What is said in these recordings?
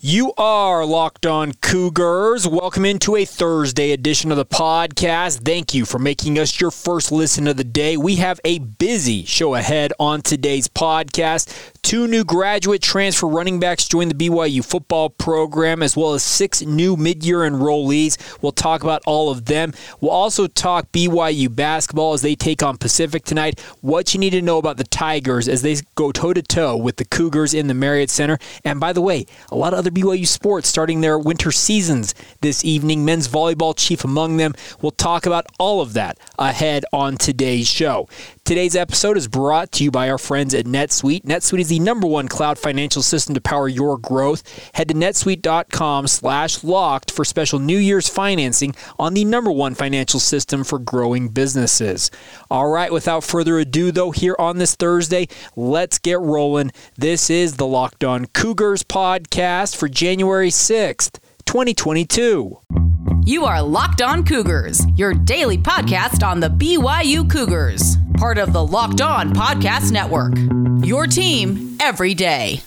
You are Locked On Cougars. Welcome into a Thursday edition of the podcast. Thank you for making us your first listen of the day. We have a busy show ahead on today's podcast. Two new graduate transfer running backs join the BYU football program, as well as six new mid-year enrollees. We'll talk about all of them. We'll also talk BYU basketball as they take on Pacific tonight, what you need to know about the Tigers as they go toe-to-toe with the Cougars in the Marriott Center. And by the way, a lot of other BYU sports starting their winter seasons this evening, men's volleyball chief among them. We'll talk about all of that ahead on today's show. Today's episode is brought to you by our friends at NetSuite. NetSuite is the #1 cloud financial system to power your growth. Head to netsuite.com/locked for special New Year's financing on the #1 financial system for growing businesses. All right, without further ado, though, here on this Thursday, let's get rolling. This is the Locked On Cougars podcast for January 6th, 2022. You are Locked On Cougars, your daily podcast on the BYU Cougars, part of the Locked On Podcast Network, your team every day.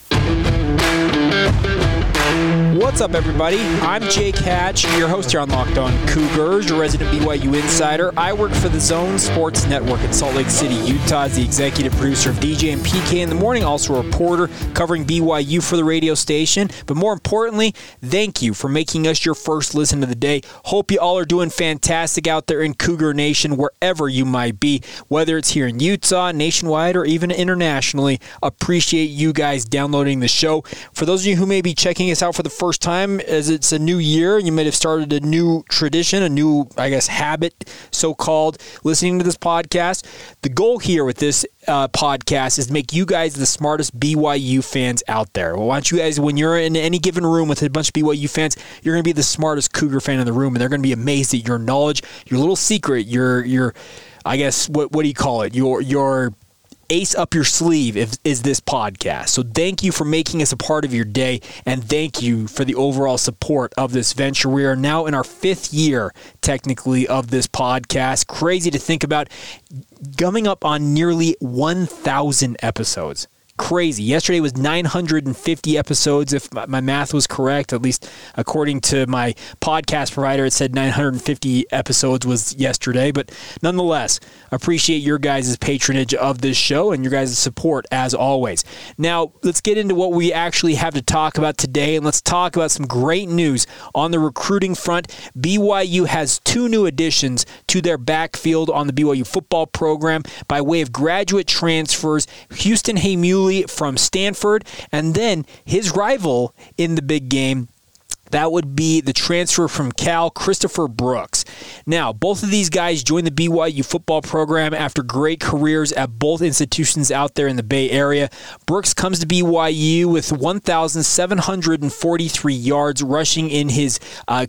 What's up, everybody? I'm Jake Hatch, your host here on Locked On Cougars, your resident BYU insider. I work for the Zone Sports Network in Salt Lake City, Utah, as the executive producer of DJ and PK in the Morning, also a reporter covering BYU for the radio station. But more importantly, thank you for making us your first listen of the day. Hope you all are doing fantastic out there in Cougar Nation, wherever you might be, whether it's here in Utah, nationwide, or even internationally. Appreciate you guys downloading the show. For those of you who may be checking us out for the first time, as it's a new year, you might have started a new tradition, a new, I guess, habit, so-called, listening to this podcast. The goal here with this podcast is to make you guys the smartest BYU fans out there. Well, why don't you guys, when you're in any given room with a bunch of BYU fans, you're going to be the smartest Cougar fan in the room, and they're going to be amazed at your knowledge, your little secret, your I guess, what do you call it? Your ace up your sleeve is this podcast. So thank you for making us a part of your day, and thank you for the overall support of this venture. We are now in our 5th year, technically, of this podcast. Crazy to think about. Coming up on nearly 1,000 episodes. Crazy. Yesterday was 950 episodes, if my math was correct, at least according to my podcast provider. It said 950 episodes was yesterday, but nonetheless, appreciate your guys' patronage of this show and your guys' support as always. Now, let's get into what we actually have to talk about today, and let's talk about some great news on the recruiting front. BYU has 2 new additions to their backfield on the BYU football program by way of graduate transfers, Houston Heimuli from Stanford, and then his rival in the big game, that would be the transfer from Cal, Christopher Brooks. Now, both of these guys joined the BYU football program after great careers at both institutions out there in the Bay Area. Brooks comes to BYU with 1,743 yards rushing in his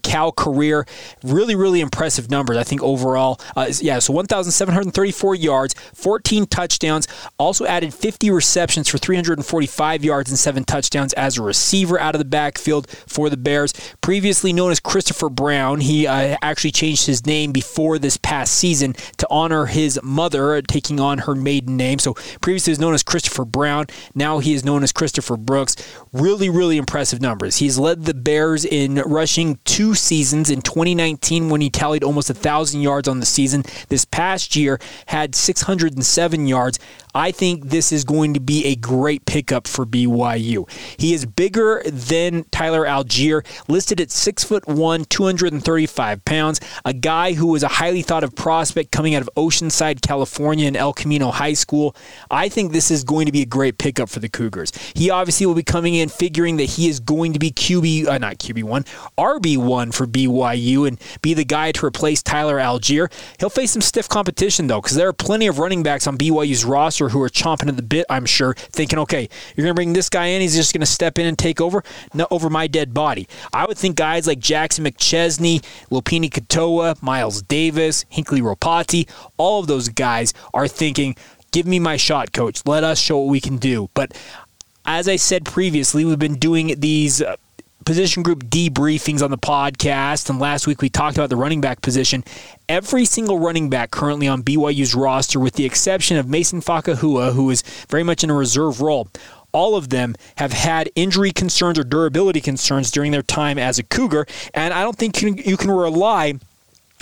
Cal career. Really, really impressive numbers, I think, overall. So 1,734 yards, 14 touchdowns, also added 50 receptions for 345 yards and 7 touchdowns as a receiver out of the backfield for the Bears. Previously known as Christopher Brown, he actually changed his his name before this past season to honor his mother, taking on her maiden name. So previously he was known as Christopher Brown. Now he is known as Christopher Brooks. Really, really impressive numbers. He's led the Bears in rushing two seasons. In 2019, when he tallied almost 1,000 yards on the season, this past year had 607 yards. I think this is going to be a great pickup for BYU. He is bigger than Tyler Allgeier, listed at 6'1", 235 pounds, a guy who was a highly thought of prospect coming out of Oceanside, California and El Camino High School. I think this is going to be a great pickup for the Cougars. He obviously will be coming in figuring that he is going to be RB1 for BYU and be the guy to replace Tyler Allgeier. He'll face some stiff competition, though, because there are plenty of running backs on BYU's roster who are chomping at the bit, I'm sure, thinking, okay, you're going to bring this guy in, he's just going to step in and take over? No, over my dead body. I would think guys like Jackson McChesney, Lopini Katoa, Miles Davis, Hinkley Ropati, all of those guys are thinking, give me my shot, coach. Let us show what we can do. But as I said previously, we've been doing these position group debriefings on the podcast, and last week we talked about the running back position. Every single running back currently on BYU's roster, with the exception of Mason Fakahua, who is very much in a reserve role, all of them have had injury concerns or durability concerns during their time as a Cougar, and I don't think you can rely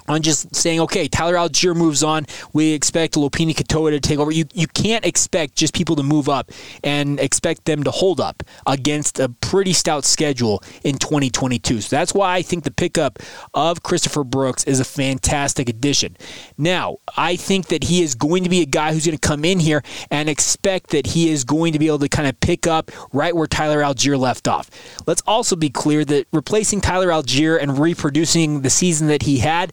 on just saying, okay, Tyler Allgeier moves on, we expect Lopini Katoa to take over. You can't expect just people to move up and expect them to hold up against a pretty stout schedule in 2022. So that's why I think the pickup of Christopher Brooks is a fantastic addition. Now, I think that he is going to be a guy who's going to come in here and expect that he is going to be able to kind of pick up right where Tyler Allgeier left off. Let's also be clear that replacing Tyler Allgeier and reproducing the season that he had,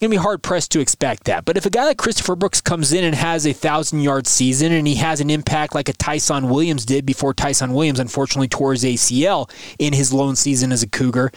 going to be hard-pressed to expect that. But if a guy like Christopher Brooks comes in and has a 1,000-yard season and he has an impact like a Tyson Williams did before Tyson Williams unfortunately tore his ACL in his lone season as a Cougar,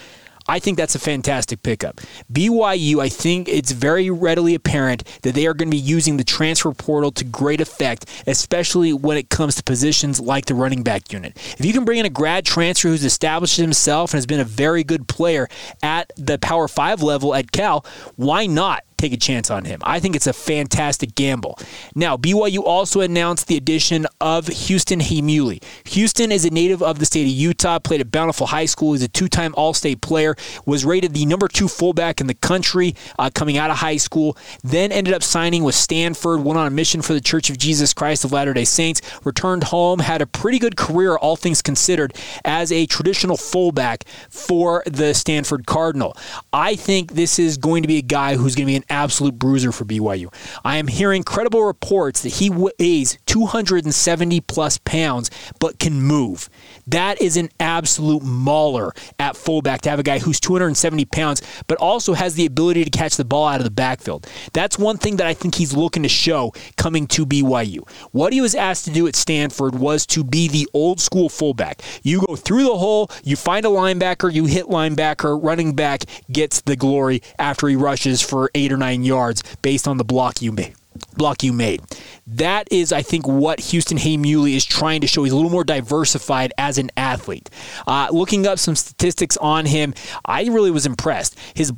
I think that's a fantastic pickup. BYU, I think it's very readily apparent that they are going to be using the transfer portal to great effect, especially when it comes to positions like the running back unit. If you can bring in a grad transfer who's established himself and has been a very good player at the Power 5 level at Cal, why not take a chance on him? I think it's a fantastic gamble. Now, BYU also announced the addition of Houston Heimuli. Houston is a native of the state of Utah, played at Bountiful High School, is a two-time All-State player, was rated the #2 fullback in the country coming out of high school, then ended up signing with Stanford, went on a mission for the Church of Jesus Christ of Latter-day Saints, returned home, had a pretty good career, all things considered, as a traditional fullback for the Stanford Cardinal. I think this is going to be a guy who's going to be an absolute bruiser for BYU. I am hearing credible reports that he weighs 270 plus pounds, but can move. That is an absolute mauler at fullback to have a guy who's 270 pounds, but also has the ability to catch the ball out of the backfield. That's one thing that I think he's looking to show coming to BYU. What he was asked to do at Stanford was to be the old school fullback. You go through the hole, you find a linebacker, you hit linebacker, running back gets the glory after he rushes for 8 or 9 yards based on the block you made. That is, I think, what Houston Heimuli is trying to show. He's a little more diversified as an athlete. Looking up some statistics on him, I really was impressed. His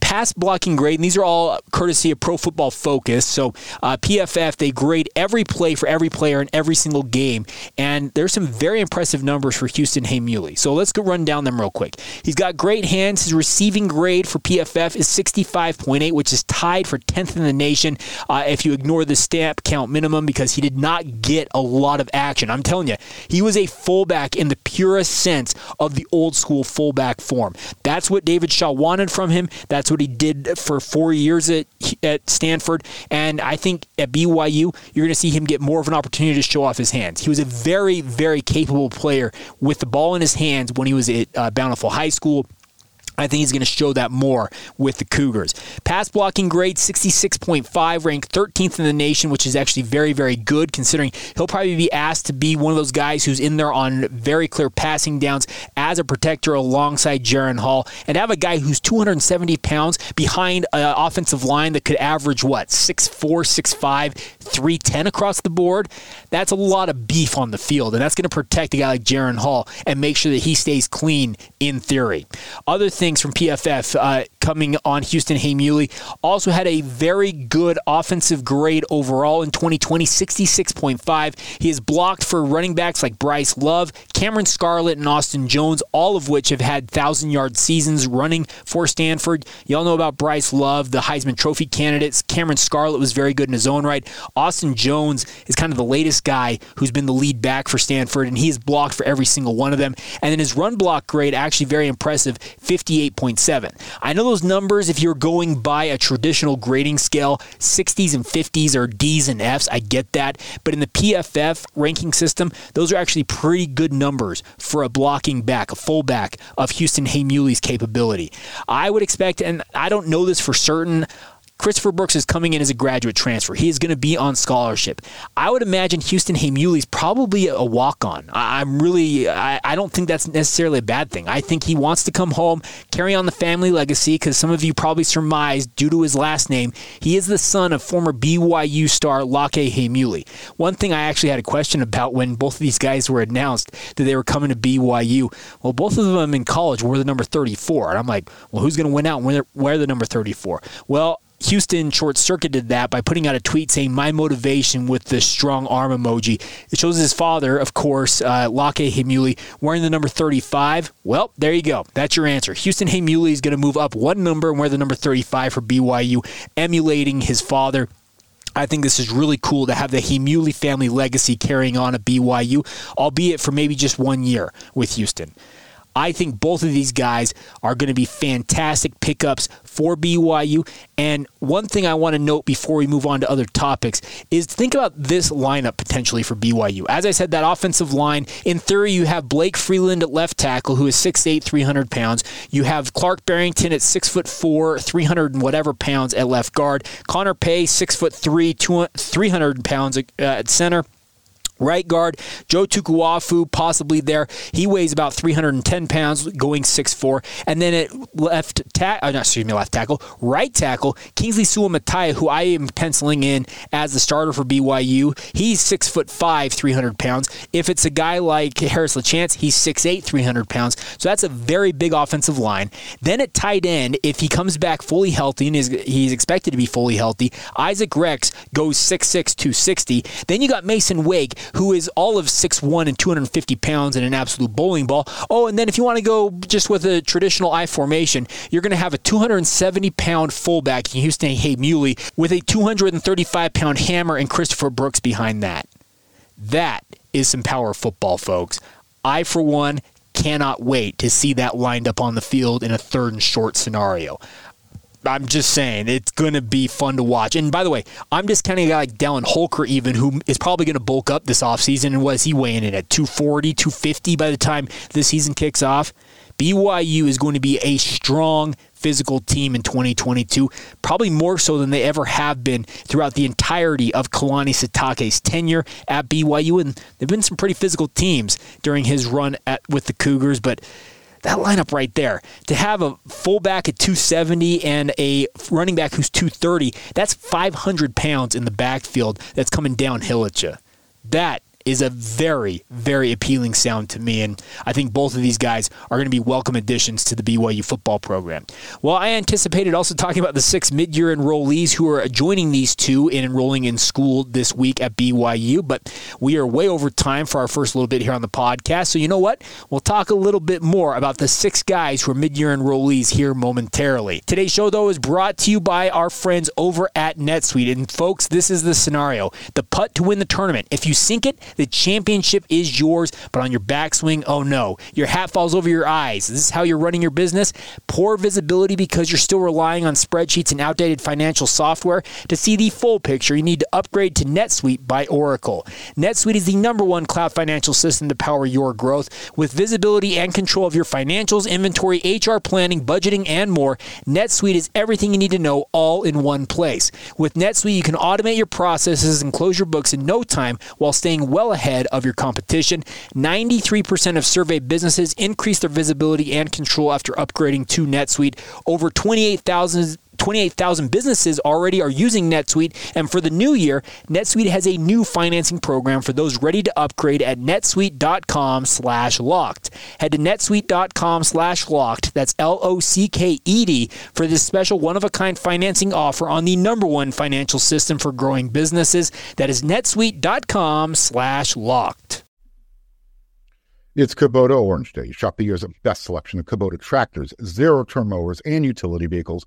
pass blocking grade, and these are all courtesy of Pro Football Focus, so PFF, they grade every play for every player in every single game, and there's some very impressive numbers for Houston Heimuli. So let's go run down them real quick. He's got great hands. His receiving grade for PFF is 65.8, which is tied for 10th in the nation. If you ignore the snap count minimum, because he did not get a lot of action. I'm telling you, he was a fullback in the purest sense of the old school fullback form. That's what David Shaw wanted from him. That's what he did for 4 years at Stanford. And I think at BYU, you're going to see him get more of an opportunity to show off his hands. He was a very, very capable player with the ball in his hands when he was at Bountiful High School. I think he's going to show that more with the Cougars. Pass blocking grade, 66.5, ranked 13th in the nation, which is actually very, very good, considering he'll probably be asked to be one of those guys who's in there on very clear passing downs as a protector alongside Jaron Hall, and have a guy who's 270 pounds behind an offensive line that could average, 6'4", 6'5", 310 across the board. That's a lot of beef on the field, and that's going to protect a guy like Jaron Hall and make sure that he stays clean in theory. Other things things from PFF coming on Houston Heimuli. Also had a very good offensive grade overall in 2020, 66.5. He is blocked for running backs like Bryce Love, Cameron Scarlett, and Austin Jones, all of which have had 1,000-yard seasons running for Stanford. Y'all know about Bryce Love, the Heisman Trophy candidates. Cameron Scarlett was very good in his own right. Austin Jones is kind of the latest guy who's been the lead back for Stanford, and he is blocked for every single one of them. And then his run block grade, actually very impressive, 58.7. I know those numbers, if you're going by a traditional grading scale, 60s and 50s are D's and F's. I get that. But in the PFF ranking system, those are actually pretty good numbers for a blocking back, a fullback of Houston Heimuli's capability. I would expect, and I don't know this for certain, Christopher Brooks is coming in as a graduate transfer. He is going to be on scholarship. I would imagine Houston Heimuli is probably a walk-on. I don't think that's necessarily a bad thing. I think he wants to come home, carry on the family legacy, because some of you probably surmised due to his last name, he is the son of former BYU star Lockheed Heimuli. One thing I actually had a question about when both of these guys were announced that they were coming to BYU. Well, both of them in college wore the number 34. And I'm like, well, who's going to win out and wear the number 34? Well, Houston short-circuited that by putting out a tweet saying, "My motivation," with the strong arm emoji. It shows his father, of course, Lockheed Heimuli, wearing the number 35. Well, there you go. That's your answer. Houston Heimuli is going to move up one number and wear the number 35 for BYU, emulating his father. I think this is really cool to have the Heimuli family legacy carrying on at BYU, albeit for maybe just 1 year with Houston. I think both of these guys are going to be fantastic pickups for BYU. And one thing I want to note before we move on to other topics is think about this lineup potentially for BYU. As I said, that offensive line, in theory, you have Blake Freeland at left tackle, who is 6'8", 300 pounds. You have Clark Barrington at 6'4", 300 and whatever pounds at left guard. Connor Pay, 6'3", 300 pounds at center. Right guard, Joe Tukuafu, possibly there. He weighs about 310 pounds, going 6'4". And then at left tackle, right tackle, Kingsley Suamataia, who I am penciling in as the starter for BYU. He's 6'5", 300 pounds. If it's a guy like Harris LeChance, he's 6'8", 300 pounds. So that's a very big offensive line. Then at tight end, if he comes back fully healthy, and he's expected to be fully healthy, Isaac Rex goes 6'6", 260. Then you got Mason Wake, who is all of 6'1" and 250 pounds and an absolute bowling ball. Oh, and then if you want to go just with a traditional I formation, you're going to have a 270-pound fullback in Houston Heimuli with a 235-pound hammer and Christopher Brooks behind that. That is some power football, folks. I, for one, cannot wait to see that lined up on the field in a third and short scenario. I'm just saying, it's going to be fun to watch. And by the way, I'm discounting a guy like Dallin Holker even, who is probably going to bulk up this offseason. And what is he weighing in at? 240, 250 by the time this season kicks off? BYU is going to be a strong physical team in 2022, probably more so than they ever have been throughout the entirety of Kalani Sitake's tenure at BYU. And there have been some pretty physical teams during his run with the Cougars, but that lineup right there, to have a fullback at 270 and a running back who's 230, that's 500 pounds in the backfield that's coming downhill at you. That is a very, very appealing sound to me, and I think both of these guys are going to be welcome additions to the BYU football program. Well, I anticipated also talking about the 6 mid-year enrollees who are joining these two in enrolling in school this week at BYU, but we are way over time for our first little bit here on the podcast, so you know what? We'll talk a little bit more about the 6 guys who are mid-year enrollees here momentarily. Today's show, though, is brought to you by our friends over at NetSuite, and folks, this is the scenario. The putt to win the tournament. If you sink it, the championship is yours, but on your backswing, oh no, your hat falls over your eyes. This is how you're running your business. Poor visibility because you're still relying on spreadsheets and outdated financial software. To see the full picture, you need to upgrade to NetSuite by Oracle. NetSuite is the #1 cloud financial system to power your growth. With visibility and control of your financials, inventory, HR planning, budgeting, and more, NetSuite is everything you need to know all in one place. With NetSuite, you can automate your processes and close your books in no time while staying well ahead of your competition. 93% of surveyed businesses increased their visibility and control after upgrading to NetSuite. Over 28,000 28,000 businesses already are using NetSuite, and for the new year, NetSuite has a new financing program for those ready to upgrade at netsuite.com/locked. Head to netsuite.com/locked, that's L-O-C-K-E-D, for this special one-of-a-kind financing offer on the number one financial system for growing businesses. That is netsuite.com/locked. It's Kubota Orange Day. Shop the year's best selection of Kubota tractors, zero-turn mowers, and utility vehicles,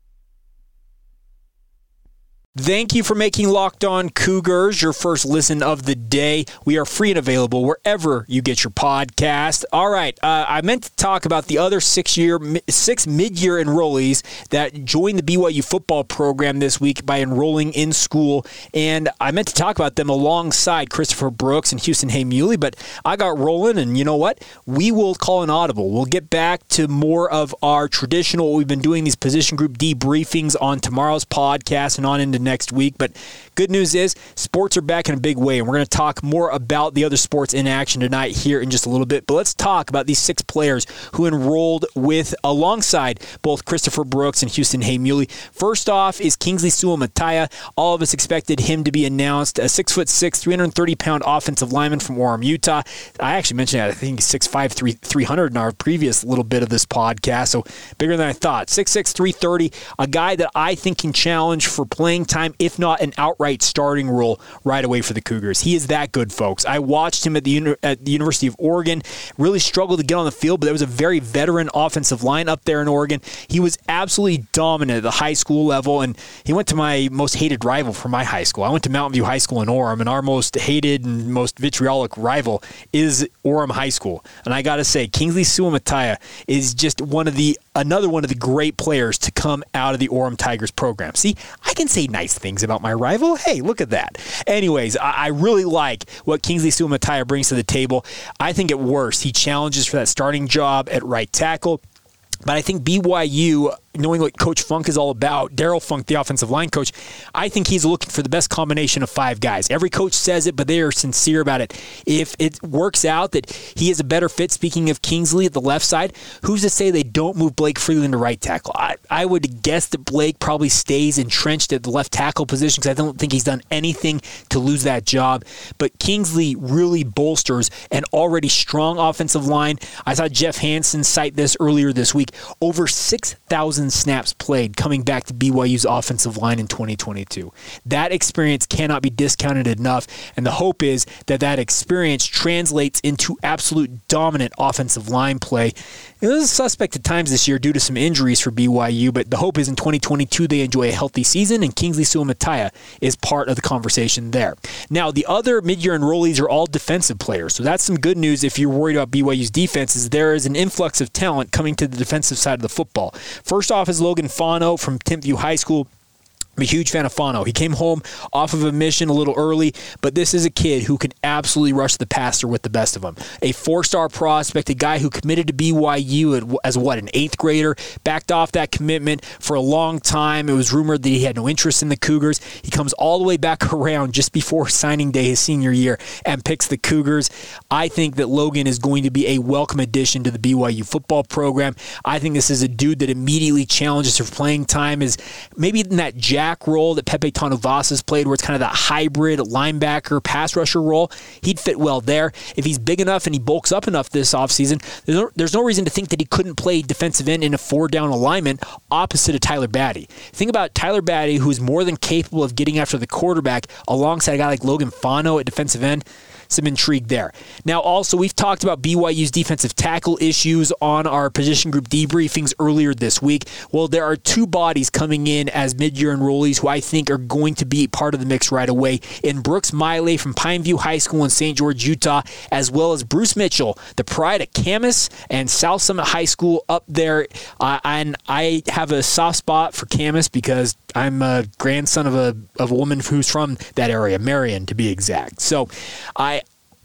Thank you for making Locked On Cougars your first listen of the day. We are free and available wherever you get your podcast. All right, I meant to talk about the other six mid-year enrollees that joined the BYU football program this week by enrolling in school, and I meant to talk about them alongside Christopher Brooks and Houston Heimuli, but I got rolling, and you know what? We will call an audible. We'll get back to more of our traditional, what we've been doing, these position group debriefings on tomorrow's podcast and on into next week. But good news is sports are back in a big way, and we're going to talk more about the other sports in action tonight here in just a little bit. But let's talk about these six players who enrolled with alongside both Christopher Brooks and Houston Heimuli. First off is Kingsley Suamataia. All of us expected him to be announced. A 6'6", 330-pound offensive lineman from Orem, Utah. I actually mentioned that, I think 6'5", 300 in our previous little bit of this podcast, so bigger than I thought. 6'6", 330, a guy that I think can challenge for playing time, if not an outright starting role right away for the Cougars. He is that good, folks. I watched him at the University of Oregon, really struggled to get on the field, but there was a very veteran offensive line up there in Oregon. He was absolutely dominant at the high school level, and he went to my most hated rival from my high school. I went to Mountain View High School in Orem, and our most hated and most vitriolic rival is Orem High School. And I got to say, Kingsley Suamataia is just another one of the great players to come out of the Orem Tigers program. See, I can say nice things about my rival. Hey, look at that. Anyways, I really like what Kingsley Suamataia brings to the table. I think at worst, he challenges for that starting job at right tackle. But I think BYU, knowing what Coach Funk is all about, Daryl Funk, the offensive line coach, I think he's looking for the best combination of five guys. Every coach says it, but they are sincere about it. If it works out that he is a better fit, speaking of Kingsley at the left side, who's to say they don't move Blake Freeland to right tackle? I would guess that Blake probably stays entrenched at the left tackle position because I don't think he's done anything to lose that job. But Kingsley really bolsters an already strong offensive line. I saw Jeff Hansen cite this earlier this week. Over 6,000 snaps played coming back to BYU's offensive line in 2022. That experience cannot be discounted enough, and the hope is that experience translates into absolute dominant offensive line play. It was suspect at times this year due to some injuries for BYU, but the hope is in 2022 they enjoy a healthy season, and Kingsley Suamataia is part of the conversation there. Now, the other mid-year enrollees are all defensive players, so that's some good news if you're worried about BYU's defense, is there is an influx of talent coming to the defensive side of the football. First off is Logan Fano from Timpview High School. I'm a huge fan of Fano. He came home off of a mission a little early, but this is a kid who can absolutely rush the passer with the best of them. A four-star prospect, a guy who committed to BYU as an eighth grader, backed off that commitment for a long time. It was rumored that he had no interest in the Cougars. He comes all the way back around just before signing day his senior year and picks the Cougars. I think that Logan is going to be a welcome addition to the BYU football program. I think this is a dude that immediately challenges for playing time, is maybe in that back role that Pepe Tonavas's played, where it's kind of that hybrid linebacker, pass rusher role. He'd fit well there. If he's big enough and he bulks up enough this offseason, there's no reason to think that he couldn't play defensive end in a four-down alignment opposite of Tyler Batty. Think about Tyler Batty, who's more than capable of getting after the quarterback alongside a guy like Logan Fano at defensive end. Some intrigue there. Now, also, we've talked about BYU's defensive tackle issues on our position group debriefings earlier this week. Well, there are two bodies coming in as mid-year enrollees who I think are going to be part of the mix right away, in Brooks Miley from Pineview High School in St. George, Utah, as well as Bruce Mitchell, the pride of Camas and South Summit High School up there. And I have a soft spot for Camas because I'm a grandson of a woman who's from that area, Marion to be exact. So I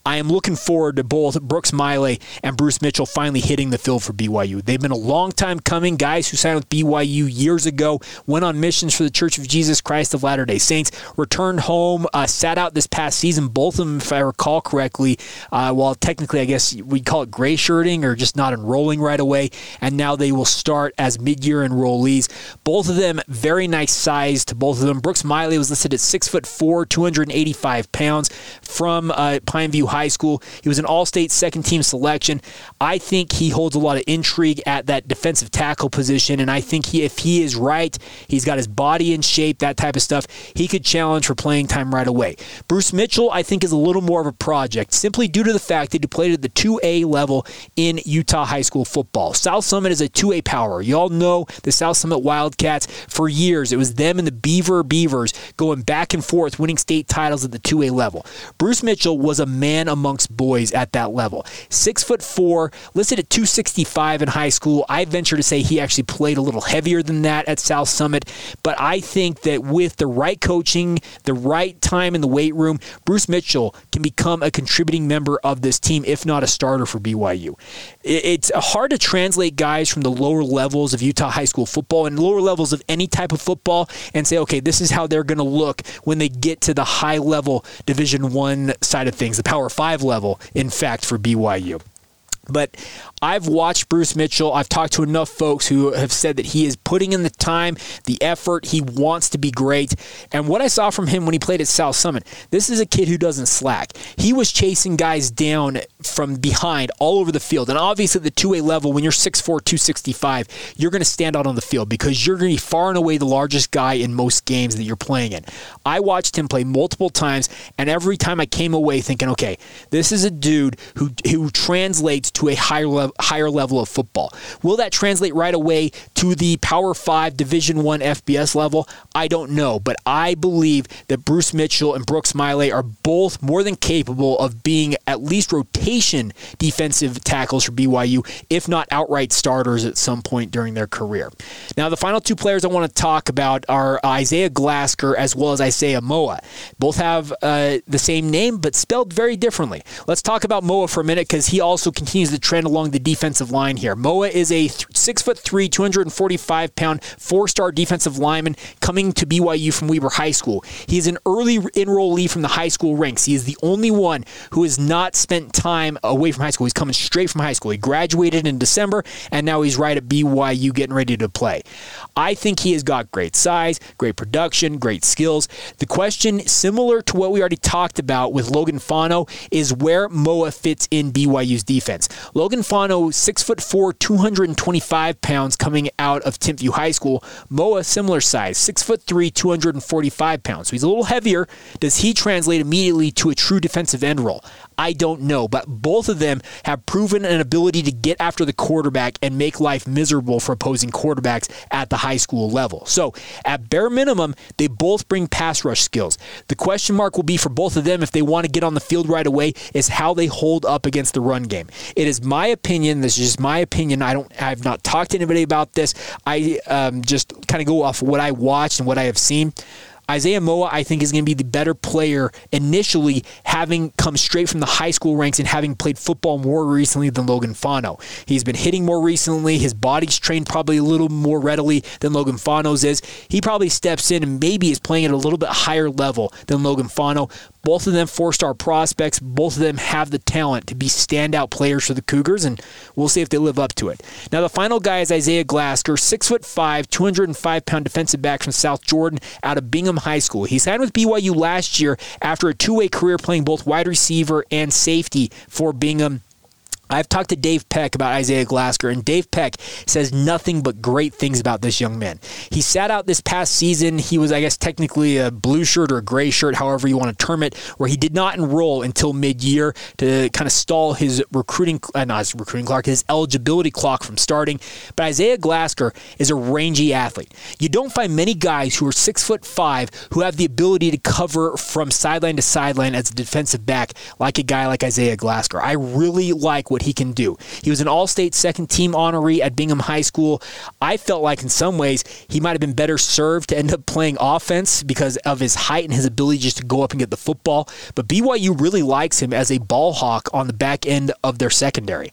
I am looking forward to both Brooks Miley and Bruce Mitchell finally hitting the field for BYU. They've been a long time coming, guys who signed with BYU years ago, went on missions for the Church of Jesus Christ of Latter-day Saints, returned home, sat out this past season, both of them, if I recall correctly, while technically I guess we call it gray shirting or just not enrolling right away, and now they will start as mid-year enrollees. Both of them very nice size to both of them. Brooks Miley was listed at 6'4", 285 pounds from Pineview High School. He was an all-state second-team selection. I think he holds a lot of intrigue at that defensive tackle position, and I think if he is right, he's got his body in shape, that type of stuff, he could challenge for playing time right away. Bruce Mitchell, I think, is a little more of a project, simply due to the fact that he played at the 2A level in Utah high school football. South Summit is a 2A power. You all know the South Summit Wildcats for years. It was them and the Beavers going back and forth, winning state titles at the 2A level. Bruce Mitchell was a man amongst boys at that level. 6'4", listed at 265 in high school. I venture to say he actually played a little heavier than that at South Summit, but I think that with the right coaching, the right time in the weight room, Bruce Mitchell can become a contributing member of this team, if not a starter for BYU. It's hard to translate guys from the lower levels of Utah high school football and lower levels of any type of football and say, okay, this is how they're going to look when they get to the high level Division I side of things, the Power 5 level, in fact, for BYU. But I've watched Bruce Mitchell. I've talked to enough folks who have said that he is putting in the time, the effort. He wants to be great. And what I saw from him when he played at South Summit, this is a kid who doesn't slack. He was chasing guys down from behind all over the field. And obviously at the 2A level, when you're 6'4", 265, you're going to stand out on the field because you're going to be far and away the largest guy in most games that you're playing in. I watched him play multiple times, and every time I came away thinking, okay, this is a dude who translates to a higher level of football. Will that translate right away to the Power 5 Division I FBS level? I don't know, but I believe that Bruce Mitchell and Brooks Miley are both more than capable of being at least rotation defensive tackles for BYU, if not outright starters at some point during their career. Now, the final two players I want to talk about are Isaiah Glasker as well as Isaiah Moa. Both have the same name, but spelled very differently. Let's talk about Moa for a minute because he also continues the trend along the defensive line here. Moa is a 6'3", 245-pound, four-star defensive lineman coming to BYU from Weber High School. He is an early enrollee from the high school ranks. He is the only one who has not spent time away from high school. He's coming straight from high school. He graduated in December, and now he's right at BYU getting ready to play. I think he has got great size, great production, great skills. The question, similar to what we already talked about with Logan Fano, is where Moa fits in BYU's defense. Logan Fano, 6'4", 225 pounds, coming out of Timpview High School. Moa, similar size, 6'3", 245 pounds. So he's a little heavier. Does he translate immediately to a true defensive end role? I don't know, but both of them have proven an ability to get after the quarterback and make life miserable for opposing quarterbacks at the high school level. So at bare minimum, they both bring pass rush skills. The question mark will be for both of them if they want to get on the field right away is how they hold up against the run game. It is my opinion. This is just my opinion. I've not talked to anybody about this. I just kind of go off what I watched and what I have seen. Isaiah Moa, I think, is going to be the better player initially, having come straight from the high school ranks and having played football more recently than Logan Fano. He's been hitting more recently. His body's trained probably a little more readily than Logan Fano's is. He probably steps in and maybe is playing at a little bit higher level than Logan Fano. Both of them four-star prospects. Both of them have the talent to be standout players for the Cougars, and we'll see if they live up to it. Now, the final guy is Isaiah Glasker, 6'5", 205-pound defensive back from South Jordan out of Bingham High School. He signed with BYU last year after a two-way career playing both wide receiver and safety for Bingham. I've talked to Dave Peck about Isaiah Glasker, and Dave Peck says nothing but great things about this young man. He sat out this past season. He was, I guess, technically a blue shirt or a gray shirt, however you want to term it, where he did not enroll until mid-year to kind of stall his his eligibility clock from starting. But Isaiah Glasker is a rangy athlete. You don't find many guys who are 6'5" who have the ability to cover from sideline to sideline as a defensive back like a guy like Isaiah Glasker. I really like what what he can do. He was an All-State second-team honoree at Bingham High School. I felt like in some ways he might have been better served to end up playing offense because of his height and his ability just to go up and get the football. But BYU really likes him as a ball hawk on the back end of their secondary.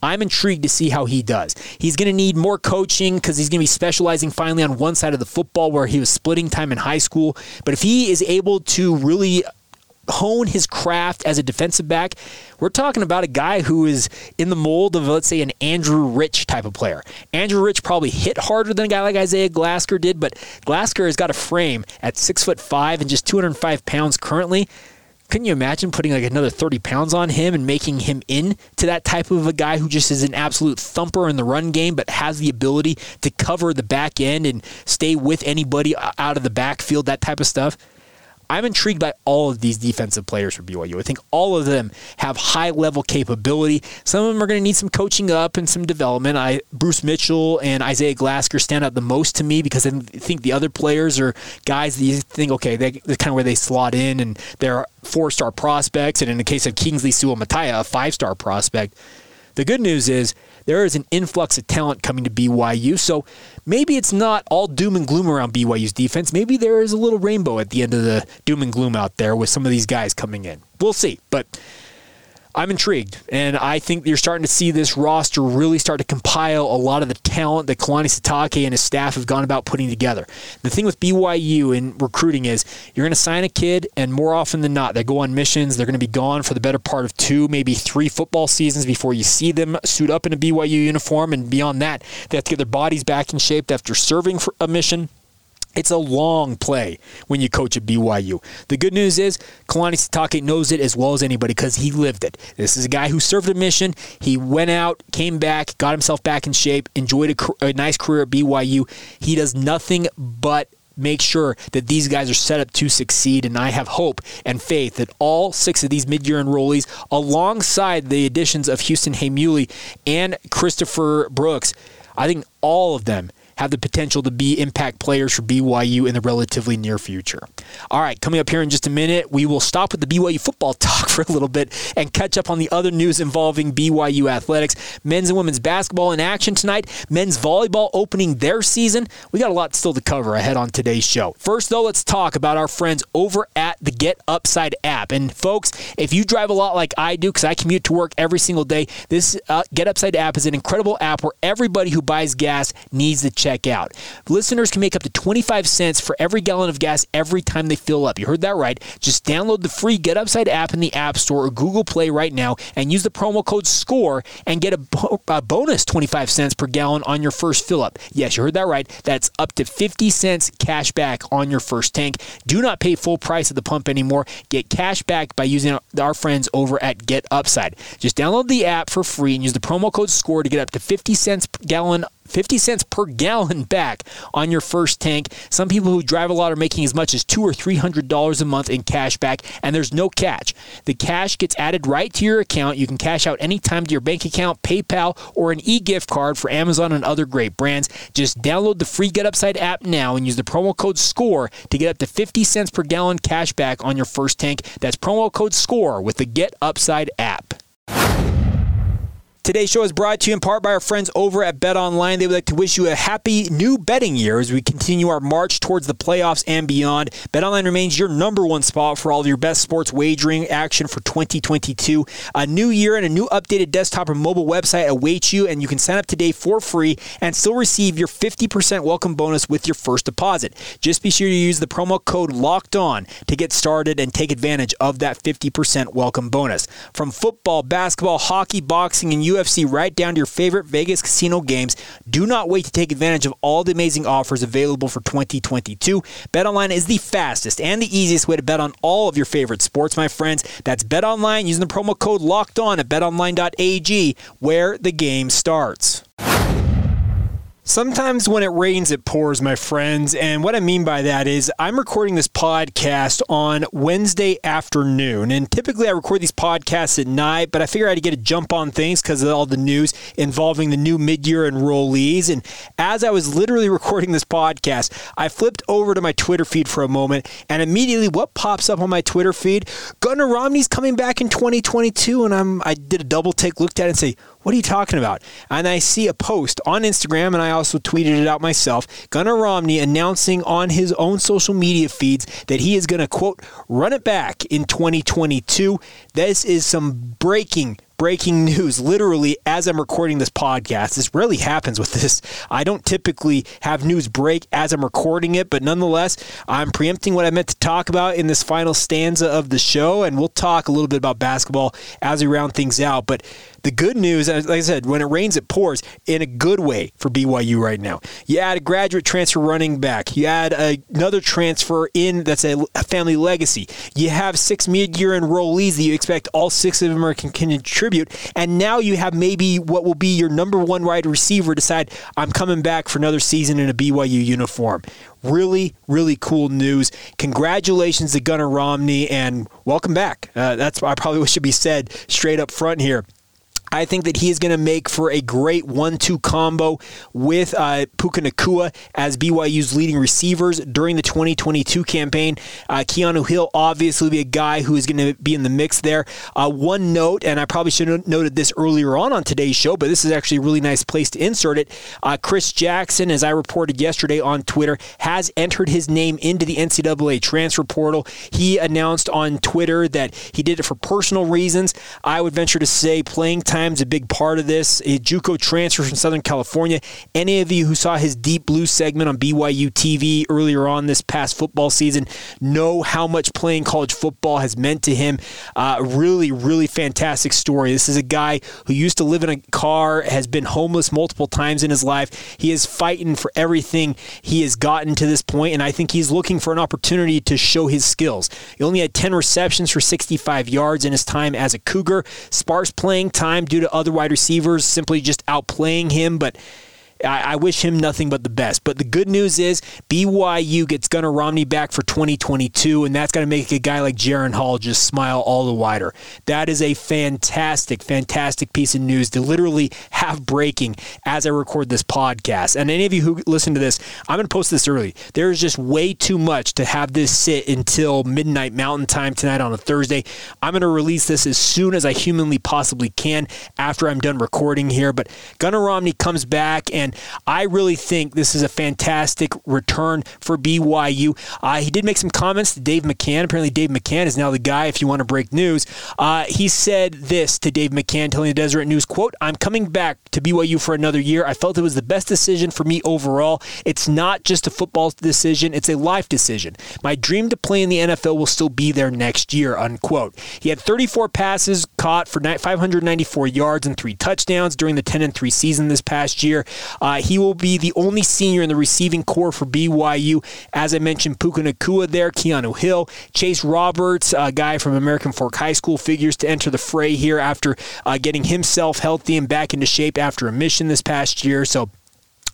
I'm intrigued to see how he does. He's going to need more coaching because he's going to be specializing finally on one side of the football where he was splitting time in high school. But if he is able to really hone his craft as a defensive back, we're talking about a guy who is in the mold of, let's say, an Andrew Rich type of player. Andrew Rich probably hit harder than a guy like Isaiah Glasker did, but Glasker has got a frame at 6'5" and just 205 pounds currently. Couldn't you imagine putting like another 30 pounds on him and making him into that type of a guy who just is an absolute thumper in the run game but has the ability to cover the back end and stay with anybody out of the backfield, that type of stuff? I'm intrigued by all of these defensive players for BYU. I think all of them have high-level capability. Some of them are going to need some coaching up and some development. Bruce Mitchell and Isaiah Glasker stand out the most to me because I think the other players are guys that you think, okay, that's kind of where they slot in, and they're four-star prospects, and in the case of Kingsley Suamataia, a five-star prospect. The good news is there is an influx of talent coming to BYU, so maybe it's not all doom and gloom around BYU's defense. Maybe there is a little rainbow at the end of the doom and gloom out there with some of these guys coming in. We'll see, but I'm intrigued, and I think you're starting to see this roster really start to compile a lot of the talent that Kalani Sitake and his staff have gone about putting together. The thing with BYU in recruiting is you're going to sign a kid, and more often than not, they go on missions. They're going to be gone for the better part of 2, maybe 3 football seasons before you see them suit up in a BYU uniform, and beyond that, they have to get their bodies back in shape after serving for a mission. It's a long play when you coach at BYU. The good news is Kalani Sitake knows it as well as anybody because he lived it. This is a guy who served a mission. He went out, came back, got himself back in shape, enjoyed a nice career at BYU. He does nothing but make sure that these guys are set up to succeed, and I have hope and faith that all 6 of these mid-year enrollees, alongside the additions of Houston Heimuli and Christopher Brooks, I think all of them have the potential to be impact players for BYU in the relatively near future. All right, coming up here in just a minute, we will stop with the BYU football talk for a little bit and catch up on the other news involving BYU athletics. Men's and women's basketball in action tonight. Men's volleyball opening their season. We got a lot still to cover ahead on today's show. First, though, let's talk about our friends over at the GetUpside app. And folks, if you drive a lot like I do, because I commute to work every single day, this GetUpside app is an incredible app where everybody who buys gas needs to check out. Listeners can make up to 25 cents for every gallon of gas every time they fill up. You heard that right. Just download the free GetUpside app in the App Store or Google Play right now and use the promo code SCORE and get a bonus 25 cents per gallon on your first fill up. Yes, you heard that right. That's up to 50 cents cash back on your first tank. Do not pay full price at the pump anymore. Get cash back by using our friends over at GetUpside. Just download the app for free and use the promo code SCORE to get up to 50 cents per gallon back on your first tank. Some people who drive a lot are making as much as $200 or $300 a month in cash back, and there's no catch. The cash gets added right to your account. You can cash out anytime to your bank account, PayPal, or an e-gift card for Amazon and other great brands. Just download the free GetUpside app now and use the promo code SCORE to get up to 50 cents per gallon cash back on your first tank. That's promo code SCORE with the GetUpside app. Today's show is brought to you in part by our friends over at BetOnline. They would like to wish you a happy new betting year as we continue our march towards the playoffs and beyond. BetOnline remains your number one spot for all of your best sports wagering action for 2022. A new year and a new updated desktop and mobile website await you, and you can sign up today for free and still receive your 50% welcome bonus with your first deposit. Just be sure to use the promo code LOCKEDON to get started and take advantage of that 50% welcome bonus. From football, basketball, hockey, boxing, and UFC right down to your favorite Vegas casino games. Do not wait to take advantage of all the amazing offers available for 2022. BetOnline is the fastest and the easiest way to bet on all of your favorite sports, my friends. That's BetOnline using the promo code LOCKEDON at BetOnline.AG, where the game starts. Sometimes when it rains, it pours, my friends. And what I mean by that is I'm recording this podcast on Wednesday afternoon. And typically I record these podcasts at night, but I figure I had to get a jump on things because of all the news involving the new mid-year enrollees. And as I was literally recording this podcast, I flipped over to my Twitter feed for a moment. And immediately what pops up on my Twitter feed, Gunner Romney's coming back in 2022. And I did a double take, looked at it and say, what are you talking about? And I see a post on Instagram, and I also tweeted it out myself, Gunner Romney announcing on his own social media feeds that he is going to, quote, run it back in 2022. This is some breaking news, literally, as I'm recording this podcast. This rarely happens with this. I don't typically have news break as I'm recording it, but nonetheless, I'm preempting what I meant to talk about in this final stanza of the show, and we'll talk a little bit about basketball as we round things out. But the good news, like I said, when it rains, it pours in a good way for BYU right now. You add a graduate transfer running back. You add another transfer in that's a family legacy. You have 6 mid-year enrollees that you expect all 6 of them can contribute. And now you have maybe what will be your number 1 wide receiver decide, I'm coming back for another season in a BYU uniform. Really, really cool news. Congratulations to Gunner Romney, and welcome back. That's probably what should be said straight up front here. I think that he is going to make for a great 1-2 combo with Puka Nakua as BYU's leading receivers during the 2022 campaign. Keanu Hill obviously will be a guy who is going to be in the mix there. One note, and I probably should have noted this earlier on today's show, but this is actually a really nice place to insert it. Chris Jackson, as I reported yesterday on Twitter, has entered his name into the NCAA transfer portal. He announced on Twitter that he did it for personal reasons. I would venture to say playing time is a big part of this. A JUCO transfer from Southern California. Any of you who saw his Deep Blue segment on BYU TV earlier on this past football season know how much playing college football has meant to him. Really, really fantastic story. This is a guy who used to live in a car, has been homeless multiple times in his life. He is fighting for everything he has gotten to this point, and I think he's looking for an opportunity to show his skills. He only had 10 receptions for 65 yards in his time as a Cougar. Sparse playing time due to other wide receivers simply just outplaying him, but I wish him nothing but the best. But the good news is BYU gets Gunner Romney back for 2022, and that's going to make a guy like Jaron Hall just smile all the wider. That is a fantastic, fantastic piece of news to literally have breaking as I record this podcast. And any of you who listen to this, I'm going to post this early. There is just way too much to have this sit until midnight Mountain Time tonight on a Thursday. I'm going to release this as soon as I humanly possibly can after I'm done recording here. But Gunner Romney comes back, and I really think this is a fantastic return for BYU. He did make some comments to Dave McCann. Apparently Dave McCann is now the guy if you want to break news. He said this to Dave McCann, telling the Deseret News, quote, I'm coming back to BYU for another year. I felt it was the best decision for me overall. It's not just a football decision. It's a life decision. My dream to play in the NFL will still be there next year, unquote. He had 34 passes caught for 594 yards and 3 touchdowns during the 10-3 season this past year. He will be the only senior in the receiving corps for BYU. As I mentioned, Puka Nakua there, Keanu Hill, Chase Roberts, a guy from American Fork High School, figures to enter the fray here after getting himself healthy and back into shape after a mission this past year. So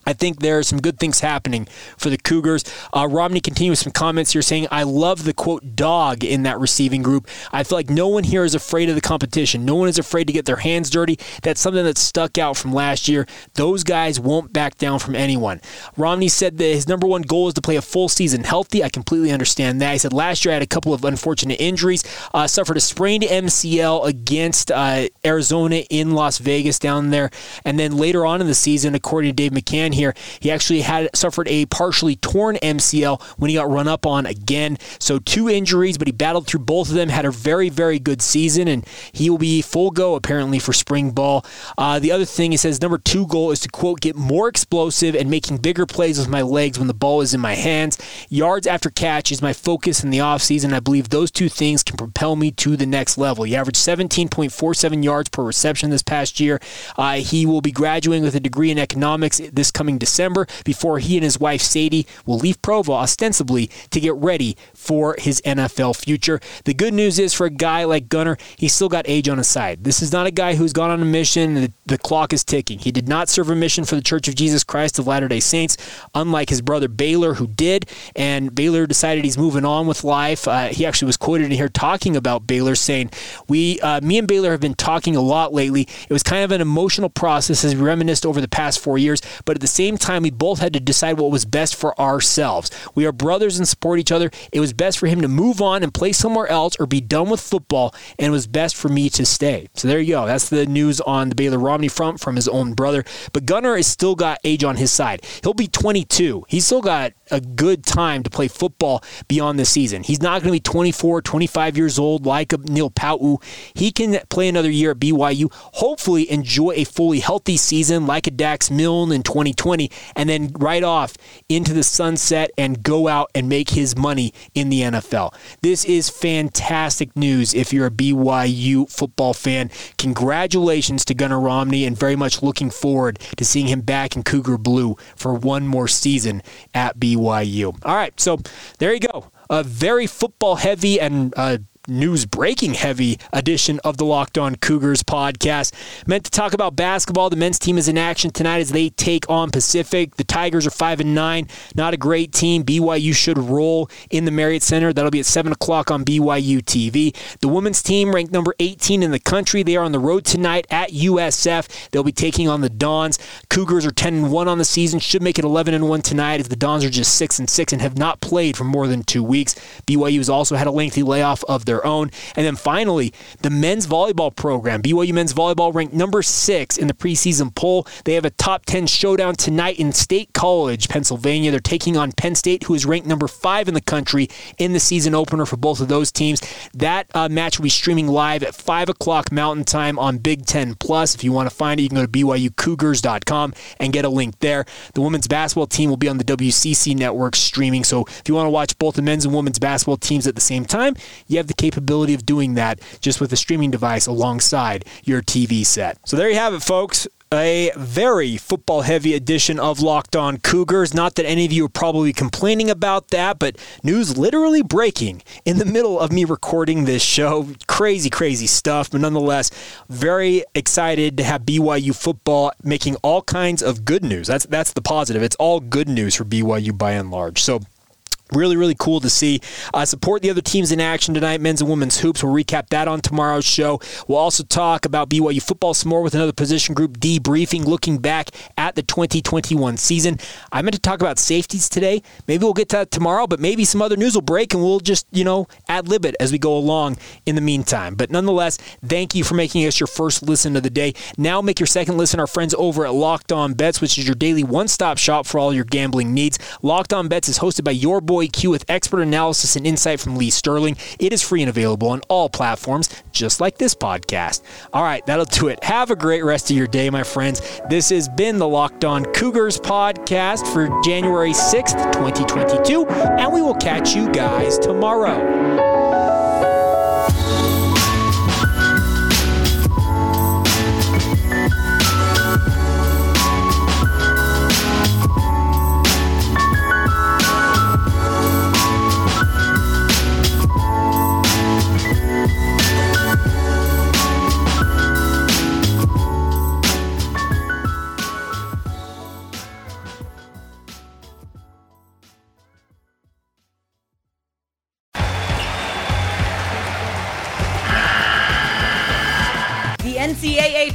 I think there are some good things happening for the Cougars. Romney continues with some comments here saying, I love the, quote, dog in that receiving group. I feel like no one here is afraid of the competition. No one is afraid to get their hands dirty. That's something that stuck out from last year. Those guys won't back down from anyone. Romney said that his number one goal is to play a full season healthy. I completely understand that. He said, last year I had a couple of unfortunate injuries. Suffered a sprained MCL against Arizona in Las Vegas down there. And then later on in the season, according to Dave McCann, here he actually had suffered a partially torn MCL when he got run up on again. So 2 injuries, but he battled through both of them, had a very, very good season, and he will be full go apparently for spring ball. The other thing he says, number 2 goal is to, quote, get more explosive and making bigger plays with my legs when the ball is in my hands. Yards after catch is my focus in the offseason. I believe those 2 things can propel me to the next level. He averaged 17.47 yards per reception this past year. He will be graduating with a degree in economics this coming coming December before he and his wife Sadie will leave Provo ostensibly to get ready for his NFL future. The good news is for a guy like Gunner, he's still got age on his side. This is not a guy who's gone on a mission. The clock is ticking. He did not serve a mission for the Church of Jesus Christ of Latter-day Saints, unlike his brother Baylor, who did, and Baylor decided he's moving on with life. He actually was quoted in here talking about Baylor, saying, "Me and Baylor have been talking a lot lately. It was kind of an emotional process as we reminisced over the past 4 years, but at the same time, we both had to decide what was best for ourselves. We are brothers and support each other. It was best for him to move on and play somewhere else or be done with football, and it was best for me to stay." So there you go. That's the news on the Baylor Romney front from his own brother. But Gunner has still got age on his side. He'll be 22. He's still got a good time to play football beyond this season. He's not going to be 24, 25 years old like a Neil Pau'u. He can play another year at BYU, hopefully enjoy a fully healthy season like a Dax Milne in 2020, and then right off into the sunset and go out and make his money in the NFL. This is fantastic news if you're a BYU football fan. Congratulations to Gunner Romney, and very much looking forward to seeing him back in Cougar Blue for one more season at BYU. All right, so there you go. A very football-heavy and news-breaking heavy edition of the Locked On Cougars podcast. Meant to talk about basketball. The men's team is in action tonight as they take on Pacific. The Tigers are 5-9. Not a great team. BYU should roll in the Marriott Center. That'll be at 7 o'clock on BYU TV. The women's team ranked number 18 in the country. They are on the road tonight at USF. They'll be taking on the Dons. Cougars are 10-1 on the season. Should make it 11-1 tonight as the Dons are just 6-6 and have not played for more than 2 weeks. BYU has also had a lengthy layoff of their own. And then finally, the men's volleyball program. BYU men's volleyball ranked number 6 in the preseason poll. They have a top 10 showdown tonight in State College, Pennsylvania. They're taking on Penn State, who is ranked number 5 in the country in the season opener for both of those teams. That match will be streaming live at 5 o'clock Mountain Time on Big Ten Plus. If you want to find it, you can go to BYUCougars.com and get a link there. The women's basketball team will be on the WCC network streaming. So if you want to watch both the men's and women's basketball teams at the same time, you have the capability of doing that just with a streaming device alongside your TV set. So there you have it, folks. A very football-heavy edition of Locked On Cougars. Not that any of you are probably complaining about that, but news literally breaking in the middle of me recording this show. Crazy, crazy stuff, but nonetheless, very excited to have BYU football making all kinds of good news. That's the positive. It's all good news for BYU by and large. So really, really cool to see. Support the other teams in action tonight, men's and women's hoops. We'll recap that on tomorrow's show. We'll also talk about BYU football some more with another position group debriefing, looking back at the 2021 season. I meant to talk about safeties today. Maybe we'll get to that tomorrow, but maybe some other news will break and we'll just, ad-lib it as we go along in the meantime. But nonetheless, thank you for making us your first listen of the day. Now make your second listen our friends over at Locked On Bets, which is your daily one-stop shop for all your gambling needs. Locked On Bets is hosted by your boy Q with expert analysis and insight from Lee Sterling. It is free and available on all platforms, just like this podcast. All right, that'll do it. Have a great rest of your day, my friends. This has been the Locked On Cougars podcast for January 6th, 2022, and we will catch you guys tomorrow. NCAA